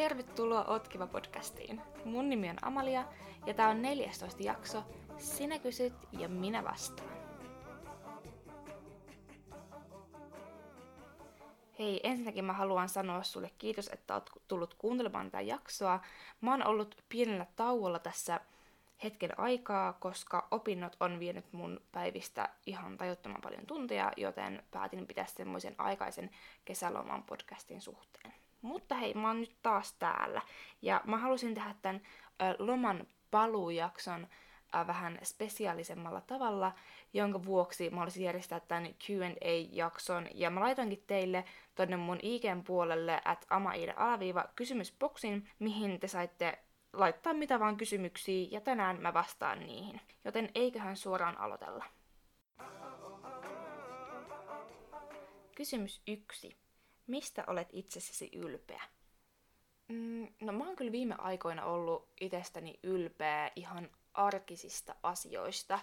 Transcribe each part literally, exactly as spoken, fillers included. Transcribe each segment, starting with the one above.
Tervetuloa Otkiva-podcastiin. Mun nimi on Amalia ja tää on neljästoista jakso Sinä kysyt ja minä vastaan. Hei, ensinnäkin mä haluan sanoa sulle kiitos, että oot tullut kuuntelemaan tätä jaksoa. Mä oon ollut pienellä tauolla tässä hetken aikaa, koska opinnot on vienyt mun päivistä ihan tajuttoman paljon tunteja, joten päätin pitää semmoisen aikaisen kesäloman podcastin suhteen. Mutta hei, mä oon nyt taas täällä ja mä halusin tehdä tämän ö, loman paluujakson ö, vähän spesiaalisemmalla tavalla, jonka vuoksi mä olisin järjestää tämän Q and A-jakson ja mä laitoinkin teille tonne mun I G:n puolelle at amaiida_kysymysboksin, mihin te saitte laittaa mitä vaan kysymyksiä ja tänään mä vastaan niihin. Joten eiköhän suoraan aloitella. Kysymys yksi. Mistä olet itsessäsi ylpeä? Mm, no mä oon kyllä viime aikoina ollut itsestäni ylpeä ihan arkisista asioista.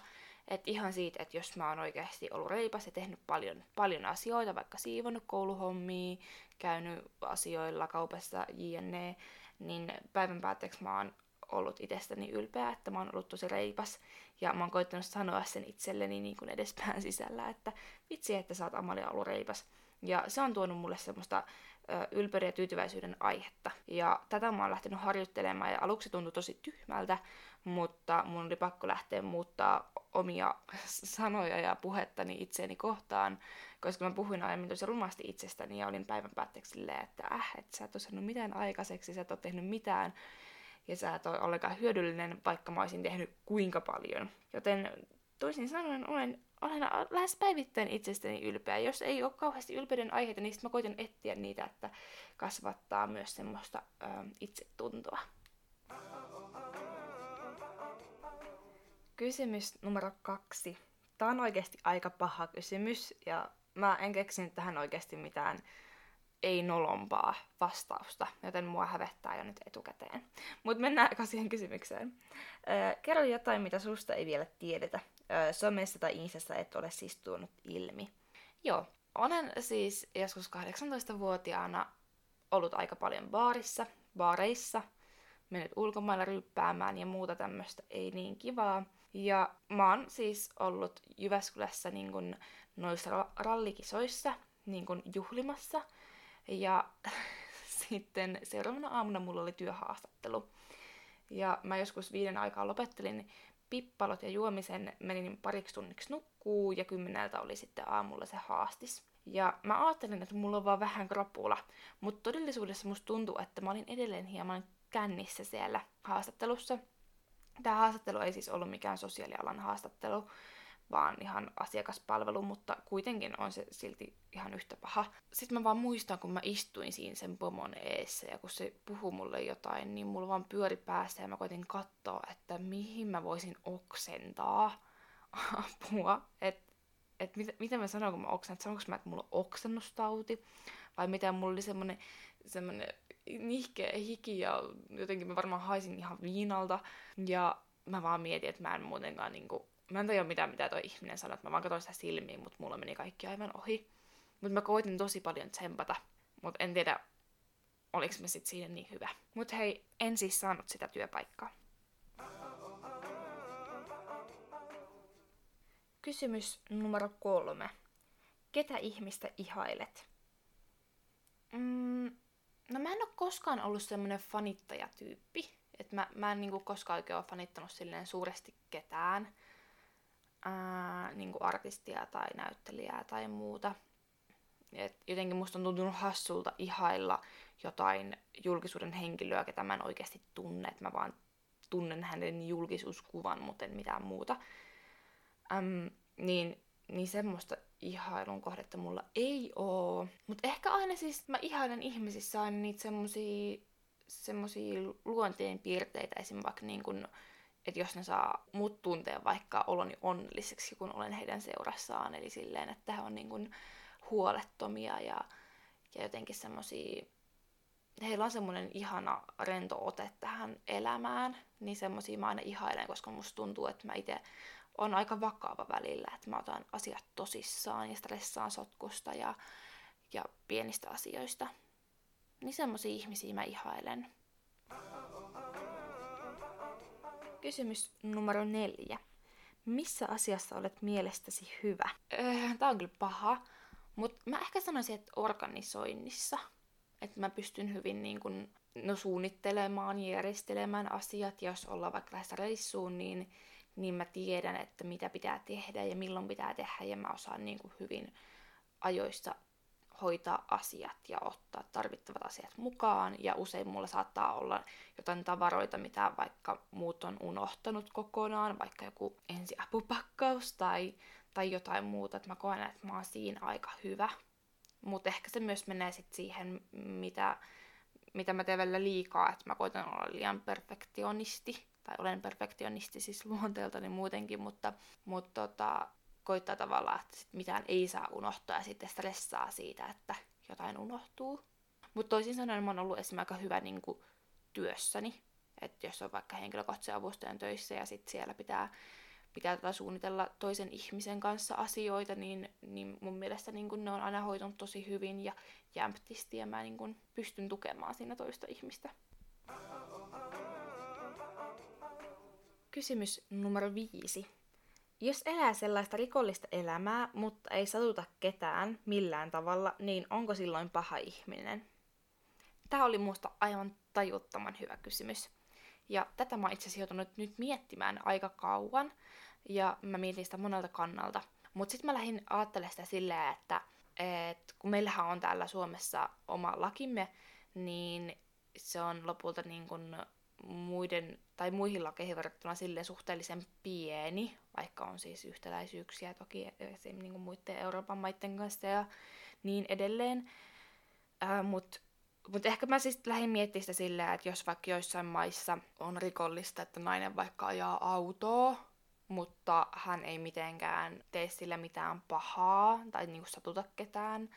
Että ihan siitä, että jos mä oon oikeasti ollut reipas ja tehnyt paljon, paljon asioita, vaikka siivonnut kouluhommia, käynyt asioilla kaupassa jne, niin päivän päätteeksi mä oon ollut itsestäni ylpeä, että mä oon ollut tosi reipas ja mä oon koittanut sanoa sen itselleni niin kuin edespään sisällä, että vitsi, että sä oot Amalia ollut reipas. Ja se on tuonut mulle semmoista ö, ylpeyden ja tyytyväisyyden aihetta. Ja tätä mä oon lähtenyt harjoittelemaan ja aluksi tuntui tosi tyhmältä, mutta mun oli pakko lähteä muuttaa omia sanoja ja puhettani itseeni kohtaan, koska mä puhuin aiemmin tosi rumasti itsestäni ja olin päivän päätteeksi silleen, että äh, et sä et oo saanut mitään aikaiseksi, sä et oo tehnyt mitään ja sä et oo ollenkaan hyödyllinen, vaikka mä olisin tehnyt kuinka paljon. Joten toisin sanoen olen... Olen lähes päivittäin itsestäni ylpeä. Jos ei ole kauheasti ylpeyden aiheita, niin sitten mä koitan etsiä niitä, että kasvattaa myös semmoista ö, itsetuntoa. Kysymys numero kaksi. Tää on oikeasti aika paha kysymys, ja mä en keksinyt tähän oikeasti mitään ei-nolompaa vastausta, joten mua hävettää jo nyt etukäteen. Mut mennään siihen kysymykseen. Ö, kerro jotain, mitä susta ei vielä tiedetä. Somessa tai Instassa et ole siis tuonut ilmi. Joo, olen siis joskus kahdeksantoistavuotiaana ollut aika paljon baarissa, baareissa, mennyt ulkomailla ryppäämään ja muuta tämmöistä ei niin kivaa. Ja mä oon siis ollut Jyväskylässä niin kun noissa rallikisoissa niin kun juhlimassa. Ja sitten seuraavana aamuna mulla oli työhaastattelu. Ja mä joskus viiden aikaa lopettelin pippalot ja juomisen, menin pariksi tunniksi nukkuu ja kymmeneltä oli sitten aamulla se haastis. Ja mä ajattelin, että mulla on vaan vähän krapula, mutta todellisuudessa musta tuntuu, että mä olin edelleen hieman kännissä siellä haastattelussa. Tämä haastattelu ei siis ollut mikään sosiaalialan haastattelu, vaan ihan asiakaspalvelu, mutta kuitenkin on se silti ihan yhtä paha. Sitten mä vaan muistan, kun mä istuin siinä sen pomon eessä ja kun se puhui mulle jotain, niin mulla vaan pyöri päässä ja mä koitin katsoa, että mihin mä voisin oksentaa apua. Että et mit, mitä mä sanon, kun mä oksennan, että sanonko mä, että mulla on oksennustauti vai mitä, mulla oli semmonen, semmonen nihkeä hiki ja jotenkin mä varmaan haisin ihan viinalta ja mä vaan mietin, että mä en muutenkaan niinku mä en tajua mitään, mitä toi ihminen sanoi, että mä vaan katsoin sitä silmiin, mutta mulla meni kaikki aivan ohi. Mutta mä koitin tosi paljon tsempata, mutta en tiedä, oliks mä sit siinä niin hyvä. Mut hei, en siis saanut sitä työpaikkaa. Kysymys numero kolme. Ketä ihmistä ihailet? Mm, no mä en oo koskaan ollut semmonen fanittajatyyppi. Et mä, mä en niinku koskaan oikein oo fanittanut silleen suuresti ketään. Ää, niin kuin artistia tai näyttelijää tai muuta. Et jotenkin musta on tuntunut hassulta ihailla jotain julkisuuden henkilöä, ketä mä en oikeasti tunne. Et mä vaan tunnen hänen julkisuuskuvan, mutta en mitään muuta. Äm, niin, niin semmoista ihailun kohdetta mulla ei oo. Mut ehkä aina siis mä ihailen ihmisissä aina niitä semmosia, semmosia luonteenpiirteitä, esimerkiksi vaikka niin kuin että jos ne saa mut tuntea vaikka oloni onnelliseksi, kun olen heidän seurassaan. Eli silleen, että he on niin kuin huolettomia ja, ja jotenkin semmosia... Heillä on semmoinen ihana rento ote tähän elämään. Niin semmosia mä aina ihailen, koska musta tuntuu, että mä itse on aika vakava välillä. Että mä otan asiat tosissaan ja stressaan sotkusta ja, ja pienistä asioista. Niin semmosia ihmisiä mä ihailen. Kysymys numero neljä. Missä asiassa olet mielestäsi hyvä? Öö, tää on kyllä paha, mutta mä ehkä sanoisin, että organisoinnissa. Että mä pystyn hyvin niin kun, no, suunnittelemaan, järjestelemään asiat. Ja jos ollaan vaikka lähdössä reissuun, niin, niin mä tiedän, että mitä pitää tehdä ja milloin pitää tehdä. Ja mä osaan niin kun, hyvin ajoissa hoitaa asiat ja ottaa tarvittavat asiat mukaan. Ja usein mulla saattaa olla jotain tavaroita, mitä vaikka muut on unohtanut kokonaan, vaikka joku ensiapupakkaus tai, tai jotain muuta. Et mä koen, että mä oon siinä aika hyvä. Mutta ehkä se myös menee sit siihen, mitä, mitä mä teen välillä liikaa, että mä koitan olla liian perfektionisti. Tai olen perfektionisti siis luonteeltani muutenkin, mutta, mutta tota, koittaa tavallaan, että sit mitään ei saa unohtaa ja sitten stressaa siitä, että jotain unohtuu. Mutta toisin sanoen mä oon ollut esimerkiksi aika hyvä niin kuin työssäni. Että jos on vaikka henkilökohtaisen avustajan töissä ja sitten siellä pitää... pitää tätä suunnitella toisen ihmisen kanssa asioita, niin, niin mun mielestä niin kun ne on aina hoitunut tosi hyvin ja jämptisti, ja mä niin kun pystyn tukemaan siinä toista ihmistä. Kysymys numero viisi. Jos elää sellaista rikollista elämää, mutta ei satuta ketään millään tavalla, niin onko silloin paha ihminen? Tää oli musta aivan tajuttoman hyvä kysymys. Ja tätä mä oon itse asiassa joutunut nyt miettimään aika kauan, ja mä mietin sitä monelta kannalta. Mutta sitten mä lähdin ajattelemaan sitä silleen, että et kun meillähän on täällä Suomessa oma lakimme, niin se on lopulta niin kun muiden, tai muihin lakeihin verrattuna silleen suhteellisen pieni, vaikka on siis yhtäläisyyksiä toki esim. Niin kun muiden Euroopan maiden kanssa ja niin edelleen. Äh, mut Mutta ehkä mä siis lähdin miettimään sitä silleen, että jos vaikka joissain maissa on rikollista, että nainen vaikka ajaa autoa, mutta hän ei mitenkään tee sillä mitään pahaa tai niinku satuta ketään,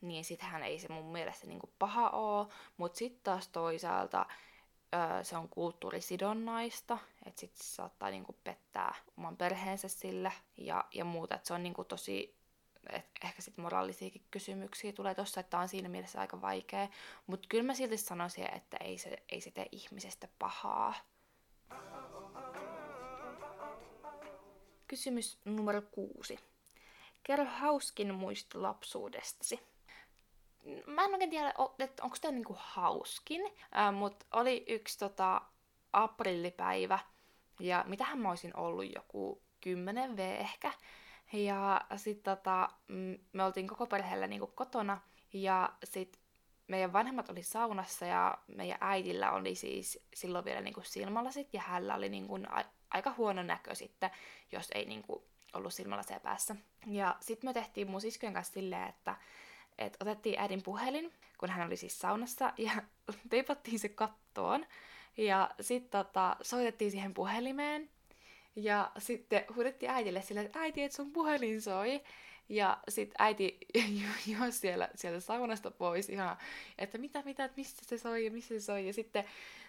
niin sittenhän ei se mun mielestä niinku paha oo. Mutta sitten taas toisaalta öö, se on kulttuurisidonnaista, että sitten se saattaa niinku pettää oman perheensä sillä ja, ja muuta. Et se on niinku tosi... Et ehkä sitten moraalisiakin kysymyksiä tulee tossa, että on siinä mielessä aika vaikea. Mutta kyllä mä silti sanoisin, että ei se, ei se tee ihmisestä pahaa. Kysymys numero kuusi. Kerro hauskin muisto lapsuudestasi. Mä en oikein tiedä, että onko tämä niinku hauskin, äh, mutta oli yksi tota, aprillipäivä. Ja mitähän mä olisin ollut, joku kymmenen V ehkä. Ja sit tota, me oltiin koko perheellä niinku kotona, ja sit meidän vanhemmat oli saunassa, ja meidän äidillä oli siis silloin vielä niinku silmälasit, ja hänellä oli niinku a- aika huono näkö sitten, jos ei niinku ollut silmälaseja päässä. Ja sit me tehtiin mun siskojen kanssa silleen, että et otettiin äidin puhelin, kun hän oli siis saunassa, ja teipattiin se kattoon, ja sit tota, soitettiin siihen puhelimeen. Ja sitten huudettiin äidille silleen, että äiti, et sun puhelin soi. Ja sitten äiti juo siellä, siellä saunasta pois ihan, että mitä, mitä, että mistä se soi ja missä se soi. Ja sitten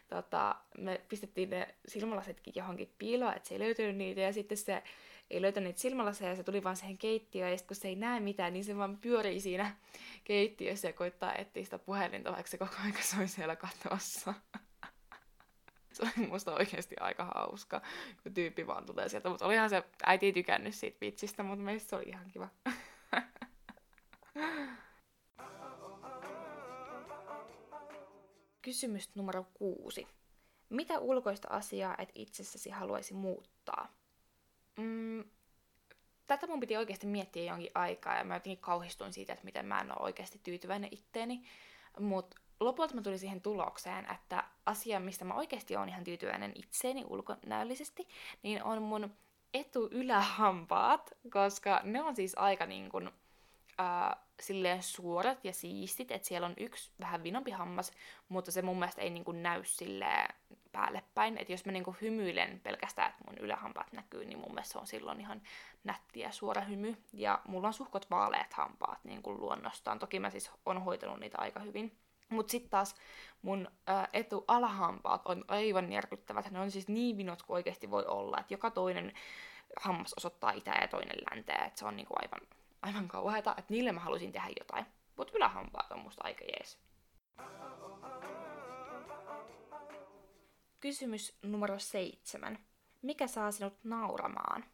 tota, me pistettiin ne silmälasetkin johonkin piiloon, että se ei löytynyt niitä. Ja sitten se ei löytänyt niitä silmälaseja ja se tuli vaan siihen keittiöön. Ja sitten kun se ei näe mitään, niin se vaan pyörii siinä keittiössä ja koittaa etsiä sitä puhelinta, vaikka se koko ajan soi siellä katossa. Se oli musta oikeesti aika hauska, kun tyyppi vaan tulee sieltä, mutta olihan se, äiti ei tykännyt siitä vitsistä, mutta meistä se oli ihan kiva. Kysymys numero kuusi. Mitä ulkoista asiaa et itsessäsi haluaisi muuttaa? Mm, tätä mun piti oikeesti miettiä jonkin aikaa, ja mä jotenkin kauhistuin siitä, että miten mä en ole oikeesti tyytyväinen itteeni, mut lopulta mä tulin siihen tulokseen, että asia, mistä mä oikeasti oon ihan tyytyväinen itseeni ulkonäöllisesti, niin on mun etu-ylähampaat, koska ne on siis aika niin kuin, äh, silleen suorat ja siistit, että siellä on yksi vähän vinompi hammas, mutta se mun mielestä ei niin kuin näy silleen päälle päin. Että jos mä niin kuin hymyilen pelkästään, että mun ylähampaat näkyy, niin mun mielestä se on silloin ihan nätti ja suora hymy. Ja mulla on suhkot vaaleat hampaat niin kuin luonnostaan. Toki mä siis oon hoitanut niitä aika hyvin. Mut sit taas mun ä, etu-alahampaat on aivan järkyttävät. Ne on siis niin vinot kuin oikeesti voi olla. Et joka toinen hammas osoittaa itää ja toinen läntää. Et se on niinku aivan, aivan kauheata. Et niille mä halusin tehdä jotain. Mut ylähampaat on musta aika jees. Kysymys numero seitsemän. Mikä saa sinut nauramaan?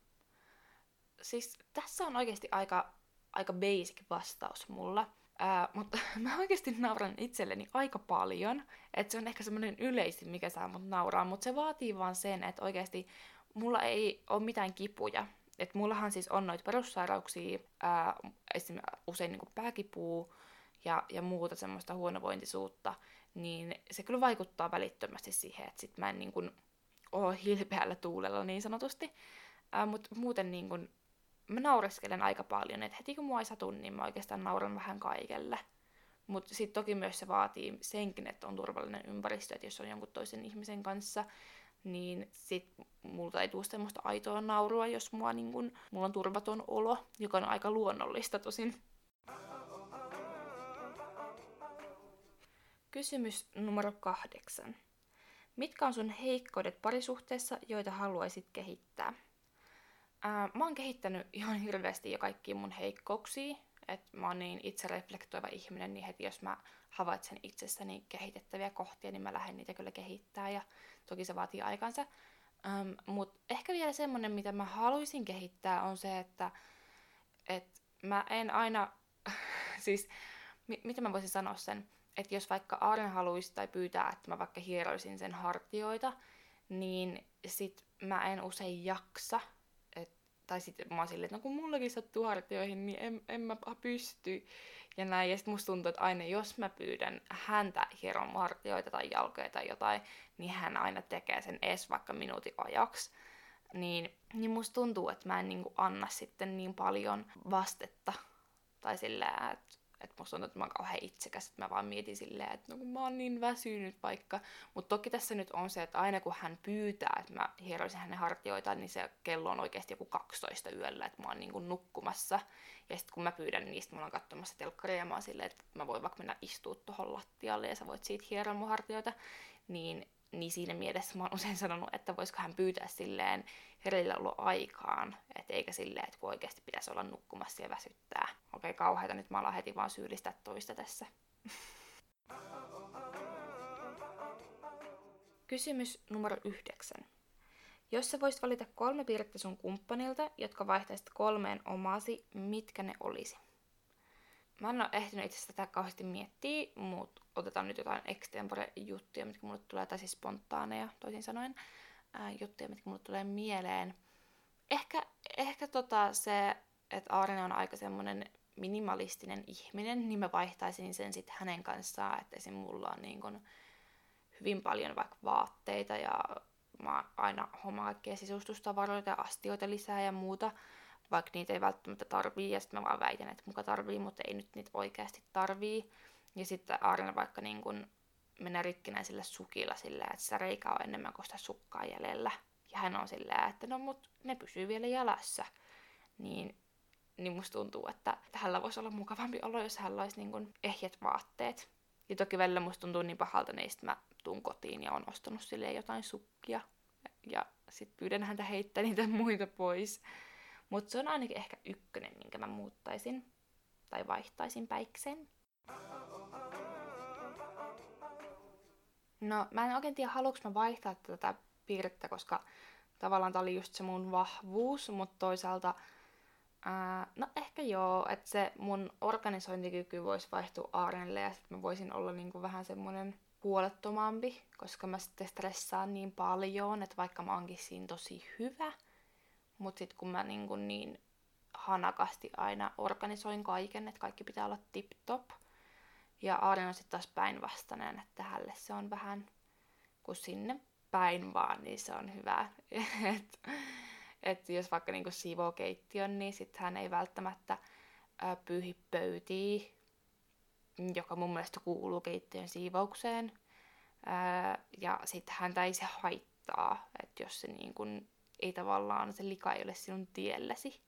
Siis tässä on oikeasti aika, aika basic vastaus mulla. Ää, mutta mä oikeasti nauran itselleni aika paljon. Että se on ehkä semmoinen yleisin, mikä saa mut nauraa. Mutta se vaatii vaan sen, että oikeasti mulla ei ole mitään kipuja. Että mullahan siis on noita perussairauksia, ää, esimerkiksi usein niin kuin pääkipuu ja, ja muuta semmoista huonovointisuutta. Niin se kyllä vaikuttaa välittömästi siihen, että sit mä en niin kuin ole hilpeällä tuulella niin sanotusti. Ää, mut muuten niin kuin mä naureskelen aika paljon, että heti kun mua ei satu, niin mä oikeastaan nauran vähän kaikelle. Mutta sitten toki myös se vaatii senkin, että on turvallinen ympäristö, että jos on jonkun toisen ihmisen kanssa, niin sitten multa ei tule semmoista aitoa naurua, jos mua, niin kun, mulla on turvaton olo, joka on aika luonnollista tosin. Kysymys numero kahdeksan. Mitkä on sun heikkoudet parisuhteessa, joita haluaisit kehittää? Ää, mä oon kehittänyt ihan hirveästi jo kaikkia mun heikkouksia. Et mä oon niin itsereflektoiva ihminen, niin heti jos mä havaitsen itsessäni kehitettäviä kohtia, niin mä lähden niitä kyllä kehittämään. Ja toki se vaatii aikansa. Ähm, Mutta ehkä vielä semmonen, mitä mä haluaisin kehittää, on se, että et mä en aina... siis, mi- miten mä voisin sanoa sen? Että jos vaikka Aarne haluaisi tai pyytää, että mä vaikka hieroisin sen hartioita, niin sit mä en usein jaksa. Tai sitten mä oon silleen, että no kun mullakin sattuu hartioihin, niin en, en mä pysty. Ja näin, ja sit musta tuntuu, että aina jos mä pyydän häntä hieron hartioita tai jalkoja tai jotain, niin hän aina tekee sen edes vaikka minuutin ajaksi. Niin, niin musta tuntuu, että mä en niinku anna sitten niin paljon vastetta. Tai silleen, että et musta tuntuu, että mä oon kauhean itsekäs, että mä vaan mietin silleen, että no kun mä oon niin väsynyt vaikka. Mutta toki tässä nyt on se, että aina kun hän pyytää, että mä hieroisin hänen hartioitaan, niin se kello on oikeasti joku kaksitoista yöllä, että mä oon niinku nukkumassa. Ja sitten kun mä pyydän niistä, mä oon katsomassa telkkaria ja mä oon silleen, että mä voin vaikka mennä istua tuohon lattialle ja sä voit siitä hieroa mun hartioita. Niin, niin siinä mielessä mä oon usein sanonut, että voisiko hän pyytää silleen hereilläolo aikaan, et eikä silleen, että kun oikeasti pitäisi olla nukkumassa ja väsyttää. Okei, kauheeta, nyt mä alan heti vaan syyllistää toista tässä. Kysymys numero yhdeksän. Jos sä voisit valita kolme piirrettä sun kumppanilta, jotka vaihtaisit kolmeen omasi, mitkä ne olisi? Mä en ole ehtinyt itse asiassa tätä kauheasti miettiä, mutta otetaan nyt jotain extempore-juttuja, mitkä mulle tulee, tai siis spontaaneja toisin sanoen, ää, juttuja, mitkä mulle tulee mieleen. Ehkä, ehkä tota se, että Aarne on aika semmoinen minimalistinen ihminen, niin mä vaihtaisin sen sitten hänen kanssaan, että esim. Mulla on niin kun hyvin paljon vaikka vaatteita ja mä aina hommaan kaikkia sisustustavaroita ja astioita lisää ja muuta. Vaikka niitä ei välttämättä tarvii, ja sitten mä vaan väitän, että muka tarvii, mutta ei nyt niitä oikeasti tarvii. Ja sitten Aarne vaikka niin kun menee rikkinäisillä sukilla sillä, että sitä reikä on enemmän kuin sitä sukkaa jäljellä. Ja hän on sillä, että no mut ne pysyy vielä jalassa. Niin, niin musta tuntuu, että hänellä voisi olla mukavampi olo, jos hänellä olisi niin kun ehjät vaatteet. Ja toki välillä musta tuntuu niin pahalta, niin sit mä tuun kotiin ja on ostanut silleen jotain sukkia. Ja sit pyydän häntä heittää niitä muita pois. Mutta se on ainakin ehkä ykkönen, minkä mä muuttaisin tai vaihtaisin päikseen. No, mä en oikein tiedä, haluanko mä vaihtaa tätä piirrettä, koska tavallaan tää oli just se mun vahvuus, mutta toisaalta, ää, no ehkä joo, että se mun organisointikyky voisi vaihtua Aarnelle ja sitten mä voisin olla niinku vähän semmonen puolettomampi, koska mä sitten stressaan niin paljon, että vaikka mä oonkin siinä tosi hyvä, mutta sitten kun mä niin, kun niin hanakasti aina organisoin kaiken, että kaikki pitää olla tip-top. Ja Aarne on sitten taas päinvastainen, että hänelle se on vähän kun sinne päin vaan, niin se on hyvä. Että et jos vaikka niin siivoo keittiön, niin sitten hän ei välttämättä ä, pyyhi pöytiä, joka mun mielestä kuuluu keittiön siivoukseen. Ä, ja sitten häntä ei se haittaa, että jos se niin kun ei tavallaan, se lika ei ole sinun tielläsi.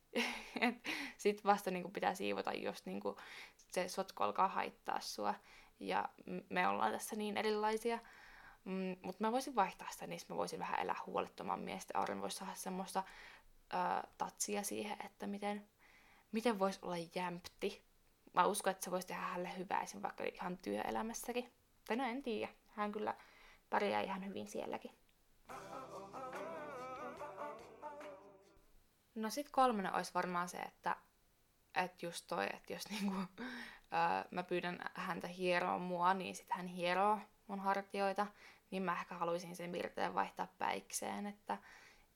Sitten vasta niin kun pitää siivota, jos niin kun se sotku alkaa haittaa sua. Ja me ollaan tässä niin erilaisia. Mm, mutta mä voisin vaihtaa sitä, niin mä voisin vähän elää huolettomammin. Ja sitten Aarne voisi saada semmoista ö, tatsia siihen, että miten, miten voisi olla jämpti. Mä uskon, että se voisi tehdä hänelle hyvää, esimerkiksi vaikka ihan työelämässäkin. Mutta no en tiedä. Hän kyllä pärjää ihan hyvin sielläkin. No sit kolmannen olisi varmaan se, että et just toi, että jos niinku, ää, mä pyydän häntä hieroa mua, niin sit hän hieroo mun hartioita, niin mä ehkä haluaisin sen piirteen vaihtaa päikseen, että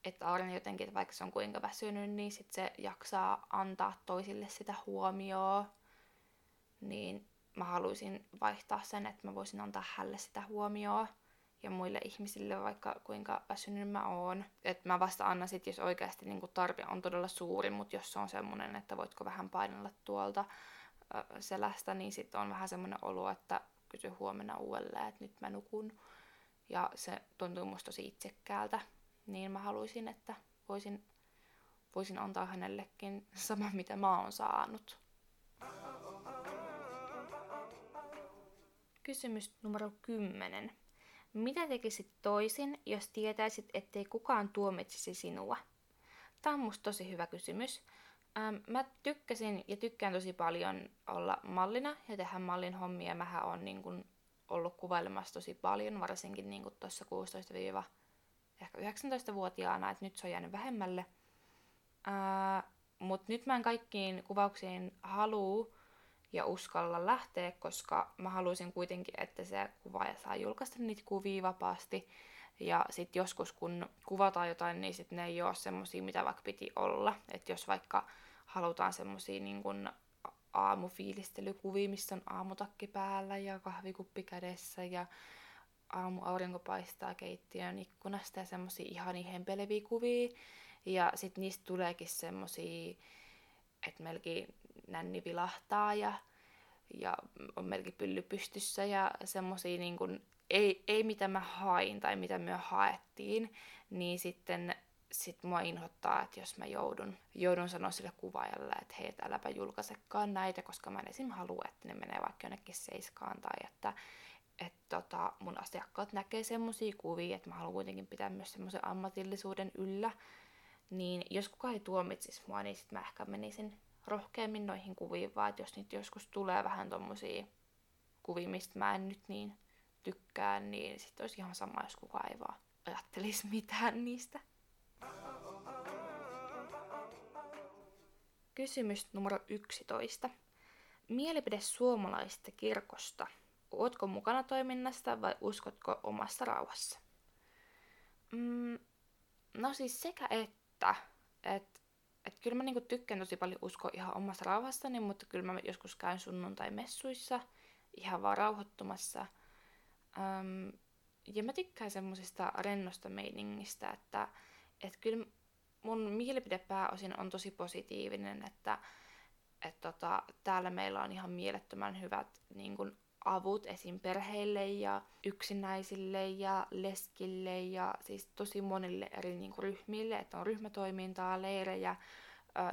että Aarne jotenkin, että vaikka se on kuinka väsynyt, niin sit se jaksaa antaa toisille sitä huomioon. Niin mä haluaisin vaihtaa sen, että mä voisin antaa hälle sitä huomioon ja muille ihmisille, vaikka kuinka väsynyt mä oon. Että mä vasta annan sit, jos oikeasti niin tarve on todella suuri, mutta jos se on semmonen, että voitko vähän painella tuolta äh, selästä, niin sit on vähän semmonen olo, että kysy huomenna uudelleen, että nyt mä nukun. Ja se tuntuu musta tosi itsekkäältä. Niin mä haluaisin, että voisin, voisin antaa hänellekin sama, mitä mä oon saanut. Kysymys numero kymmenen. Mitä tekisit toisin, jos tietäisit, ettei kukaan tuomitsisi sinua? Tämä on musta tosi hyvä kysymys. Ähm, mä tykkäsin ja tykkään tosi paljon olla mallina ja tehdä mallin hommia. Mähän on niin kun ollut kuvailemassa tosi paljon, varsinkin niin kun tuossa kuusitoista-yhdeksäntoistavuotiaana, että nyt se on jäänyt vähemmälle. Äh, Mutta nyt mä en kaikkiin kuvauksiin haluu ja uskalla lähteä, koska mä haluaisin kuitenkin, että se kuvaaja saa julkaista niitä kuvia vapaasti. Ja sit joskus kun kuvataan jotain, niin sit ne ei oo semmosia, mitä vaikka piti olla. Että jos vaikka halutaan semmosia niin kun aamufiilistelykuvia, missä on aamutakki päällä ja kahvikuppi kädessä ja aamu aurinko paistaa keittiön ikkunasta ja semmosia ihania hempeleviä kuvia. Ja sit niistä tuleekin semmosia, että melkein nänni vilahtaa ja, ja on melkein pylly pystyssä ja semmosia niin kun, ei, ei mitä mä hain tai mitä me haettiin, niin sitten sit mua inhottaa, että jos mä joudun, joudun sanoa sille kuvaajalle, että hei, että äläpä julkaisekaan näitä, koska mä en esim. Halua, että ne menee vaikka jonnekin Seiskaan tai että että tota, mun asiakkaat näkee semmosia kuvia, että mä haluan kuitenkin pitää myös semmoisen ammatillisuuden yllä. Niin jos kukaan ei tuomitsisi mua, niin sit mä ehkä menisin rohkeammin noihin kuviin, vaan jos niitä joskus tulee vähän tommosia kuvia, mistä mä en nyt niin tykkää, niin sit olisi ihan sama, jos kukaan ei vaan ajattelisi mitään niistä. Kysymys numero yksitoista. Mielipide suomalaisesta kirkosta. Ootko mukana toiminnasta vai uskotko omassa rauhassa? Mm, no siis sekä että. Että et kyllä mä niinku tykkään tosi paljon uskoa ihan omassa rauhassani, mutta kyllä mä joskus käyn sunnuntai-messuissa ihan vaan rauhoittumassa. Öm, ja mä tykkään semmosesta rennosta meiningistä, että et kyllä mun mielipide pääosin on tosi positiivinen, että et tota, täällä meillä on ihan mielettömän hyvät niin kun avut esim. Perheille ja yksinäisille ja leskille ja siis tosi monille eri niinku ryhmille, että on ryhmätoimintaa, leirejä, äh,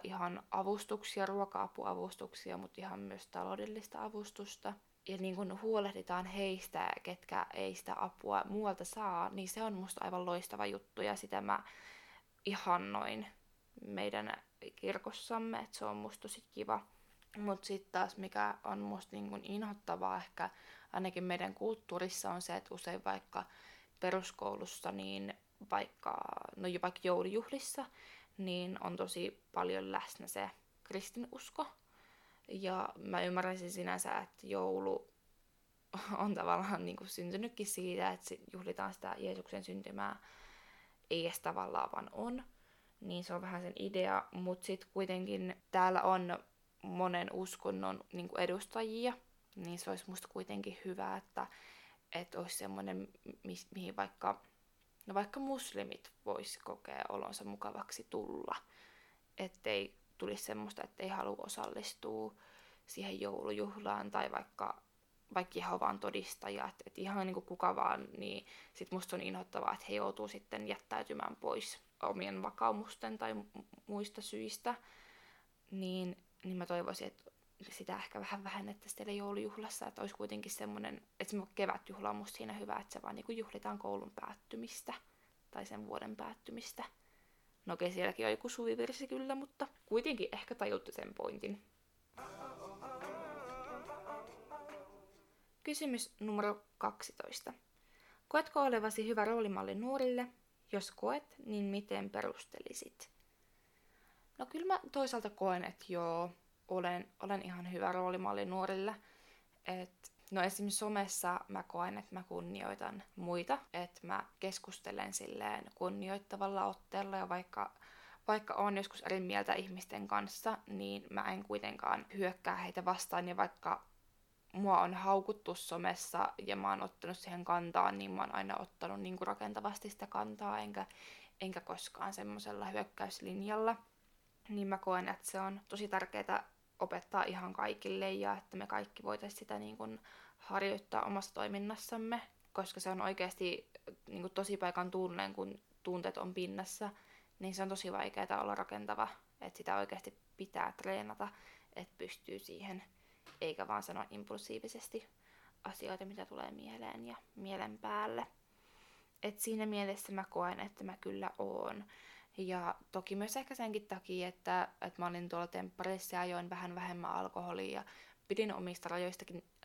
ihan avustuksia, ruoka-apuavustuksia, mutta ihan myös taloudellista avustusta. Ja niin kun huolehditaan heistä, ketkä ei sitä apua muualta saa, niin se on musta aivan loistava juttu ja sitä mä ihannoin meidän kirkossamme, että se on musta tosi kiva. Mutta sitten taas mikä on musta niin inhottavaa ehkä ainakin meidän kulttuurissa on se, että usein vaikka peruskoulussa, niin vaikka, no vaikka joulujuhlissa, niin on tosi paljon läsnä se kristinusko. Ja mä ymmärräisin sinänsä, että joulu on tavallaan niin syntynytkin siitä, että juhlitaan sitä Jeesuksen syntymää, ei edes tavallaan vaan on. Niin se on vähän sen idea, mutta sitten kuitenkin täällä on monen uskonnon niin kuin edustajia, niin se olisi musta kuitenkin hyvä, että, että olisi semmoinen, mi- mihin vaikka, no vaikka muslimit vois kokea olonsa mukavaksi tulla. Ettei tulisi semmoista, ettei halua osallistua siihen joulujuhlaan tai vaikka, vaikka Jehovan todistajia. Että et ihan niin kuin kuka vaan, niin sit musta on inhottavaa, että he joutuu sitten jättäytymään pois omien vakaumusten tai muista syistä. Niin niin mä toivoisin, että sitä ehkä vähän vähennettäisiin teille joulujuhlassa, että olisi kuitenkin semmoinen, että se kevätjuhla on musta siinä hyvä, että se vaan niin kuin juhlitaan koulun päättymistä tai sen vuoden päättymistä. No okei, sielläkin on joku suvivirsi kyllä, mutta kuitenkin ehkä tajutte sen pointin. Kysymys numero kaksitoista. Koetko olevasi hyvä roolimalli nuorille? Jos koet, niin miten perustelisit? No kyllä mä toisaalta koen, että joo, olen, olen ihan hyvä roolimalli nuorille. Et, no esimerkiksi somessa mä koen, että mä kunnioitan muita. Että mä keskustelen silleen kunnioittavalla otteella ja vaikka... Vaikka olen joskus eri mieltä ihmisten kanssa, niin mä en kuitenkaan hyökkää heitä vastaan. Ja vaikka mua on haukuttu somessa ja mä oon ottanut siihen kantaa, niin mä oon aina ottanut niin kuin rakentavasti sitä kantaa, enkä, enkä koskaan semmoisella hyökkäyslinjalla. Niin mä koen, että se on tosi tärkeää opettaa ihan kaikille ja että me kaikki voitaisiin sitä niin kuin harjoittaa omassa toiminnassamme. Koska se on oikeasti niin kuin tosipaikan tunnen, kun tunteet on pinnassa. Niin se on tosi vaikeaa olla rakentava, että sitä oikeasti pitää treenata, että pystyy siihen, eikä vaan sanoa impulsiivisesti asioita, mitä tulee mieleen ja mielen päälle. Et siinä mielessä mä koen, että mä kyllä oon. Ja toki myös ehkä senkin takia, että, että mä olin tuolla tempparissa ja ajoin vähän vähemmän alkoholia ja pidin omista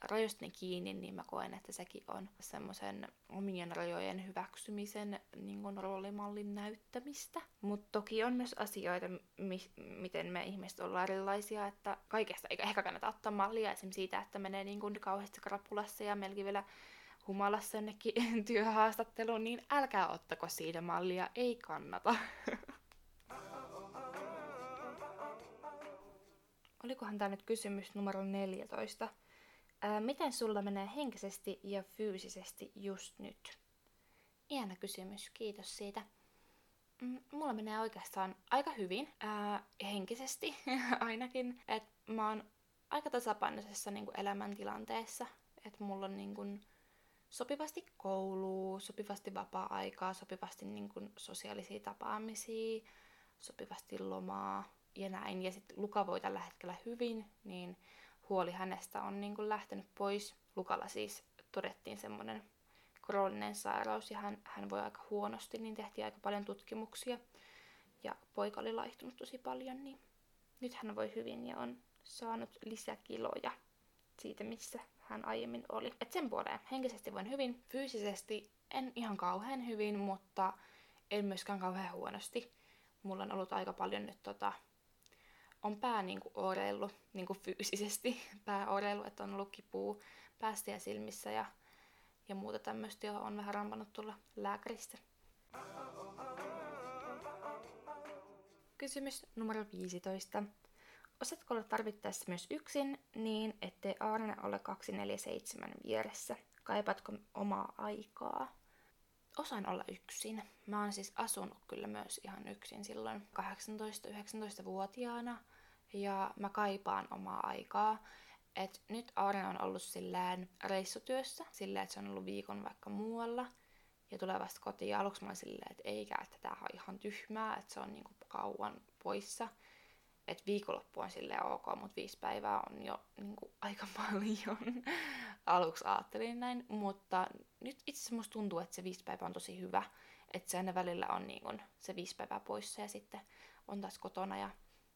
rajoistani kiinni, niin mä koen, että sekin on semmoisen omien rajojen hyväksymisen niin kuin roolimallin näyttämistä. Mutta toki on myös asioita, mi- miten me ihmiset ollaan erilaisia, että kaikesta ei ehkä kannata ottaa mallia esimerkiksi siitä, että menee niin kuin kauheasti krapulassa ja melkein vielä humalassa jonnekin työhaastatteluun, niin älkää ottako siitä mallia, ei kannata. Olikohan tämä nyt kysymys numero neljätoista. Ää, miten sulla menee henkisesti ja fyysisesti just nyt? Ihana kysymys, kiitos siitä. M- mulla menee oikeastaan aika hyvin, ää, henkisesti ainakin. Et mä oon aika tasapainoisessa niinku elämäntilanteessa. Et mulla on niinku sopivasti koulua, sopivasti vapaa-aikaa, sopivasti niinku sosiaalisia tapaamisia, sopivasti lomaa. Ja näin. Ja sitten Luka voi tällä hetkellä hyvin, niin huoli hänestä on niin kuin lähtenyt pois. Lukalla siis todettiin semmoinen krooninen sairaus ja hän, hän voi aika huonosti, niin tehtiin aika paljon tutkimuksia. Ja poika oli laihtunut tosi paljon, niin nyt hän voi hyvin ja on saanut lisäkiloja siitä, missä hän aiemmin oli. Et sen puoleen henkisesti voin hyvin, fyysisesti en ihan kauhean hyvin, mutta en myöskään kauhean huonosti. Mulla on ollut aika paljon nyt tota... On pää niinku oireillut, niinku fyysisesti pää oireillut, että on ollut kipua päästä ja silmissä ja, ja muuta tämmöistä, johon on vähän rampannut tulla lääkäristä. Kysymys numero viisitoista. Osaatko olla tarvittaessa myös yksin niin, ettei Aarne ole kaksikymmentäneljä seitsemän vieressä? Kaipaatko omaa aikaa? Osaan olla yksin. Mä oon siis asunut kyllä myös ihan yksin silloin kahdeksantoista-yhdeksäntoista-vuotiaana ja mä kaipaan omaa aikaa. Et nyt Aarne on ollut sillään reissutyössä, sillä että se on ollut viikon vaikka muualla ja tulee vasta kotiin. Aluksi mä oon silleen, että eikä, että tää on ihan tyhmää, että se on niinku kauan poissa. Et viikonloppu on silleen ok, mut viisi päivää on jo niinku aika paljon. Aluksi ajattelin näin, mutta nyt itse asiassa musta tuntuu, että se viisi päivää on tosi hyvä. Että se aina välillä on niin kun se viisi päivää poissa ja sitten on taas kotona ja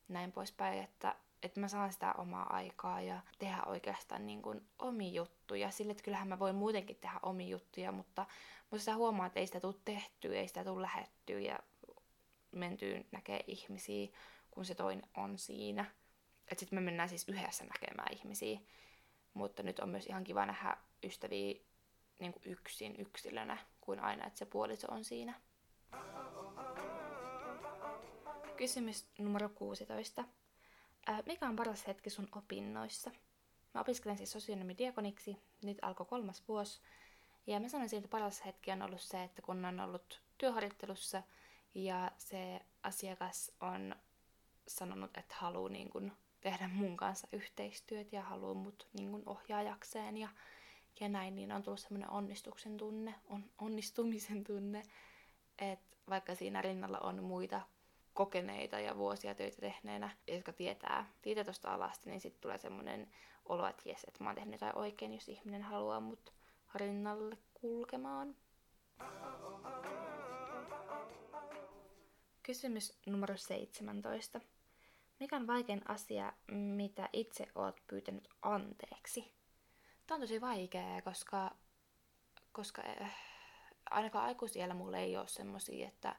näin poispäin. Että, että mä saan sitä omaa aikaa ja tehdä oikeastaan niin kun omia juttuja. Sille, että kyllähän mä voin muutenkin tehdä omia juttuja, mutta musta sitä huomaa, että ei sitä tule tehtyä, ei sitä tule lähettyä ja mentyy näkee ihmisiä, kun se toinen on siinä. Että sitten me mennään siis yhdessä näkemään ihmisiä. Mutta nyt on myös ihan kiva nähdä ystäviä niin kuin yksin yksilönä, kuin aina, että se puoliso on siinä. Kysymys numero kuusitoista. Äh, mikä on paras hetki sun opinnoissa? Mä opiskelen siis sosionomidiakoniksi, nyt alkoi kolmas vuosi. Ja mä sanoisin, että paras hetki on ollut se, että kun on ollut työharjoittelussa ja se asiakas on sanonut, että haluaa niin kuin tehdä mun kanssa yhteistyöt ja haluaa mut niin kun ohjaajakseen ja, ja näin, niin on tullut semmoinen onnistuksen tunne, on, onnistumisen tunne, että vaikka siinä rinnalla on muita kokeneita ja vuosia töitä tehneenä, jotka tietää, tietää tosta alasta, niin sitten tulee semmoinen olo, että jes, että mä oon tehnyt jotain oikein, jos ihminen haluaa mut rinnalle kulkemaan. Kysymys numero seitsemäntoista. Mikä on vaikein asia, mitä itse oot pyytänyt anteeksi? Tämä on tosi vaikeaa, koska, koska äh, ainakaan aikuisiällä mulla ei ole semmosia, että,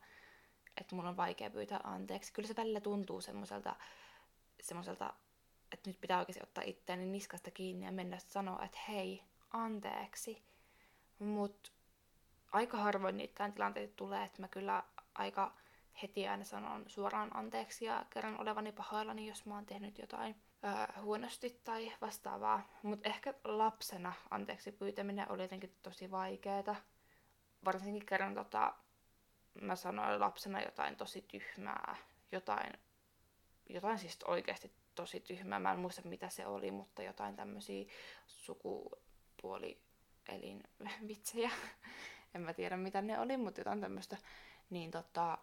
että mulla on vaikea pyytää anteeksi. Kyllä se välillä tuntuu semmoiselta, semmoiselta että nyt pitää oikeasti ottaa itseäni niskasta kiinni ja mennä sanoa, että hei, anteeksi. Mutta aika harvoin niitä tilanteita tulee, että mä kyllä aika heti aina sanon suoraan anteeksi ja kerron olevani pahoillani, jos mä oon tehnyt jotain öö, huonosti tai vastaavaa. Mutta ehkä lapsena anteeksi pyytäminen oli jotenkin tosi vaikeeta. Varsinkin kerran tota, mä sanoin lapsena jotain tosi tyhmää, jotain, jotain siis oikeasti tosi tyhmää. Mä en muista mitä se oli, mutta jotain tämmösiä sukupuolielin vitsejä. En mä tiedä mitä ne oli, mutta jotain tämmöstä. Niin tota,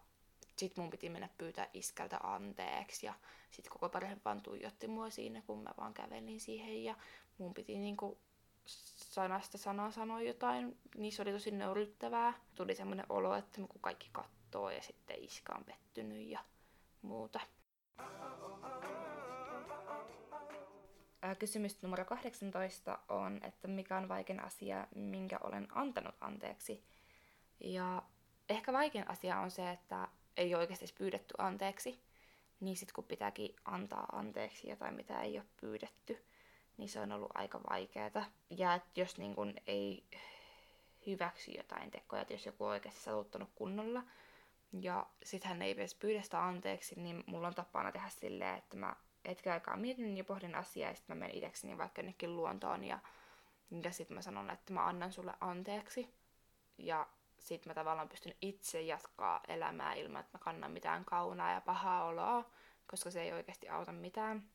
sit mun piti mennä pyytää iskältä anteeksi ja sit koko perhe vaan tuijotti mua siinä, kun mä vaan kävelin siihen ja mun piti niinku sanasta sanaa sanoa jotain. Niissä oli tosi nöyryttävää. Tuli semmonen olo, että kun kaikki kattoo ja sitten iska on pettynyt ja muuta. Kysymys numero kahdeksantoista on, että mikä on vaikein asia, minkä olen antanut anteeksi. Ja ehkä vaikein asia on se, että ei ole oikeasti pyydetty anteeksi, niin sitten kun pitääkin antaa anteeksi jotain, mitä ei ole pyydetty, niin se on ollut aika vaikeeta. Ja et jos niin kun ei hyväksy jotain tekoja, että jos joku on oikeasti satuttanut kunnolla, ja sitten hän ei edes pyydä sitä anteeksi, niin mulla on tapana tehdä silleen, että mä hetken aikaa mietin ja pohdin asiaa, ja sitten mä menen itsekseni vaikka jonnekin luontoon, ja, ja sitten mä sanon, että mä annan sulle anteeksi, ja sitten mä tavallaan pystyn itse jatkaa elämää ilman, että mä kannan mitään kaunaa ja pahaa oloa, koska se ei oikeasti auta mitään.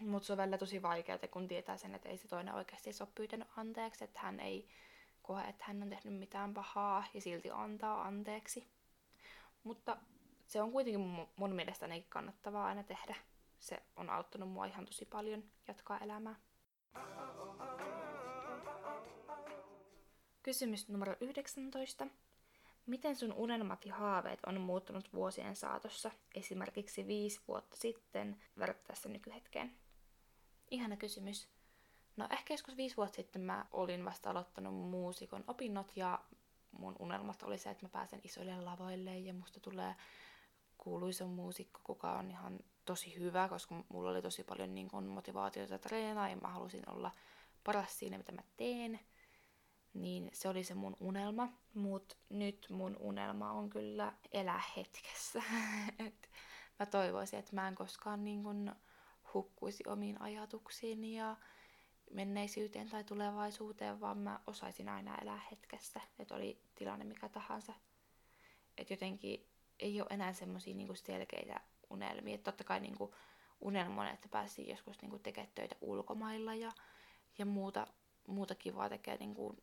Mutta se on välillä tosi vaikeaa, kun tietää sen, että ei se toinen oikeasti ole pyytänyt anteeksi, että hän ei koe, että hän on tehnyt mitään pahaa ja silti antaa anteeksi. Mutta se on kuitenkin mun mielestäni kannattavaa aina tehdä. Se on auttanut mua ihan tosi paljon jatkaa elämää. Kysymys numero yhdeksäntoista. Miten sun unelmat ja haaveet on muuttunut vuosien saatossa, esimerkiksi viisi vuotta sitten, verrattaessa nykyhetkeen? Ihana kysymys. No ehkä joskus viisi vuotta sitten mä olin vasta aloittanut muusikon opinnot ja mun unelmat oli se, että mä pääsen isoille lavoille ja musta tulee kuuluisa muusikko, kuka on ihan tosi hyvä, koska mulla oli tosi paljon niin kun motivaatiota treenaa ja mä halusin olla paras siinä, mitä mä teen. Niin se oli se mun unelma, mut nyt mun unelma on kyllä elää hetkessä. Et mä toivoisin, että mä en koskaan niin kun hukkuisi omiin ajatuksiin ja menneisyyteen tai tulevaisuuteen, vaan mä osaisin aina elää hetkessä, että oli tilanne mikä tahansa. Et jotenkin ei ole enää semmosia niin kun selkeitä unelmia. Et totta kai niin kun unelma on, että pääsisi joskus niin kun tekemään töitä ulkomailla ja, ja muuta, muuta kivaa tekee niin kun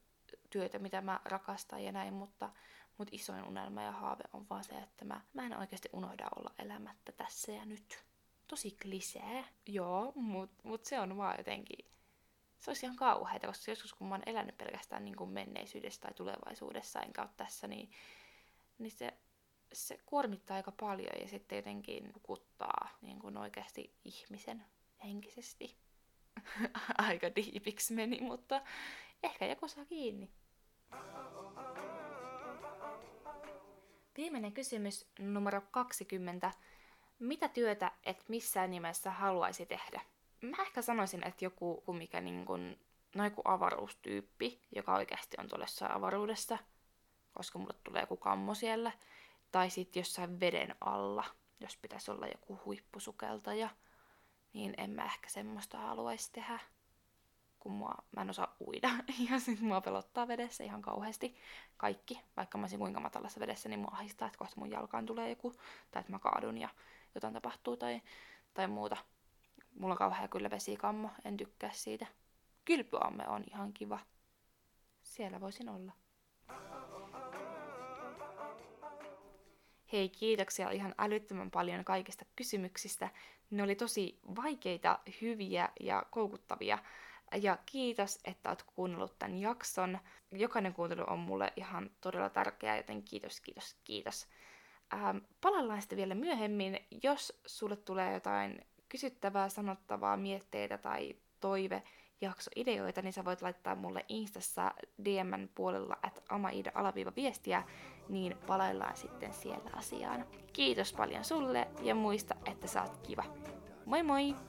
työtä, mitä mä rakastan ja näin, mutta mut isoin unelma ja haave on vaan se, että mä, mä en oikeasti unohda olla elämättä tässä ja nyt. Tosi klisee, joo, mut, mut se on vaan jotenkin, se olisi ihan kauheeta, koska joskus kun mä oon elänyt pelkästään niin kuin menneisyydessä tai tulevaisuudessa, enkä ole tässä, niin, niin se, se kuormittaa aika paljon ja sitten jotenkin kuttaa niin kuin oikeasti ihmisen henkisesti. Aika diipiksi meni, mutta ehkä joku saa kiinni. Viimeinen kysymys, numero kaksikymmentä. Mitä työtä et missään nimessä haluaisi tehdä? Mä ehkä sanoisin, että joku, mikä niin kuin, no joku avaruustyyppi, joka oikeasti on tuolla avaruudessa, koska mulle tulee joku kammo siellä, tai sitten jossain veden alla, jos pitäisi olla joku huippusukeltaja, niin en mä ehkä semmoista haluaisi tehdä. Kun mua, mä en osaa uida ja sit mua pelottaa vedessä ihan kauheasti kaikki. Vaikka mä olisin kuinka matalassa vedessä, niin mua ahistaa, että kohta mun jalkaan tulee joku, tai että mä kaadun ja jotain tapahtuu tai, tai muuta. Mulla on kauhea kyllä vesikammo, en tykkää siitä. Kylpyamme on ihan kiva. Siellä voisin olla. Hei, kiitoksia ihan älyttömän paljon kaikista kysymyksistä. Ne oli tosi vaikeita, hyviä ja koukuttavia. Ja kiitos, että oot kuunnellut tämän jakson. Jokainen kuuntelu on mulle ihan todella tärkeää, joten kiitos, kiitos, kiitos. Ähm, palaillaan sitten vielä myöhemmin. Jos sulle tulee jotain kysyttävää, sanottavaa, mietteitä tai toive jaksoideoita, niin sä voit laittaa mulle Instassa D M:n puolella at amaiida-viestiä, niin palaillaan sitten siellä asiaan. Kiitos paljon sulle ja muista, että sä oot kiva. Moi moi!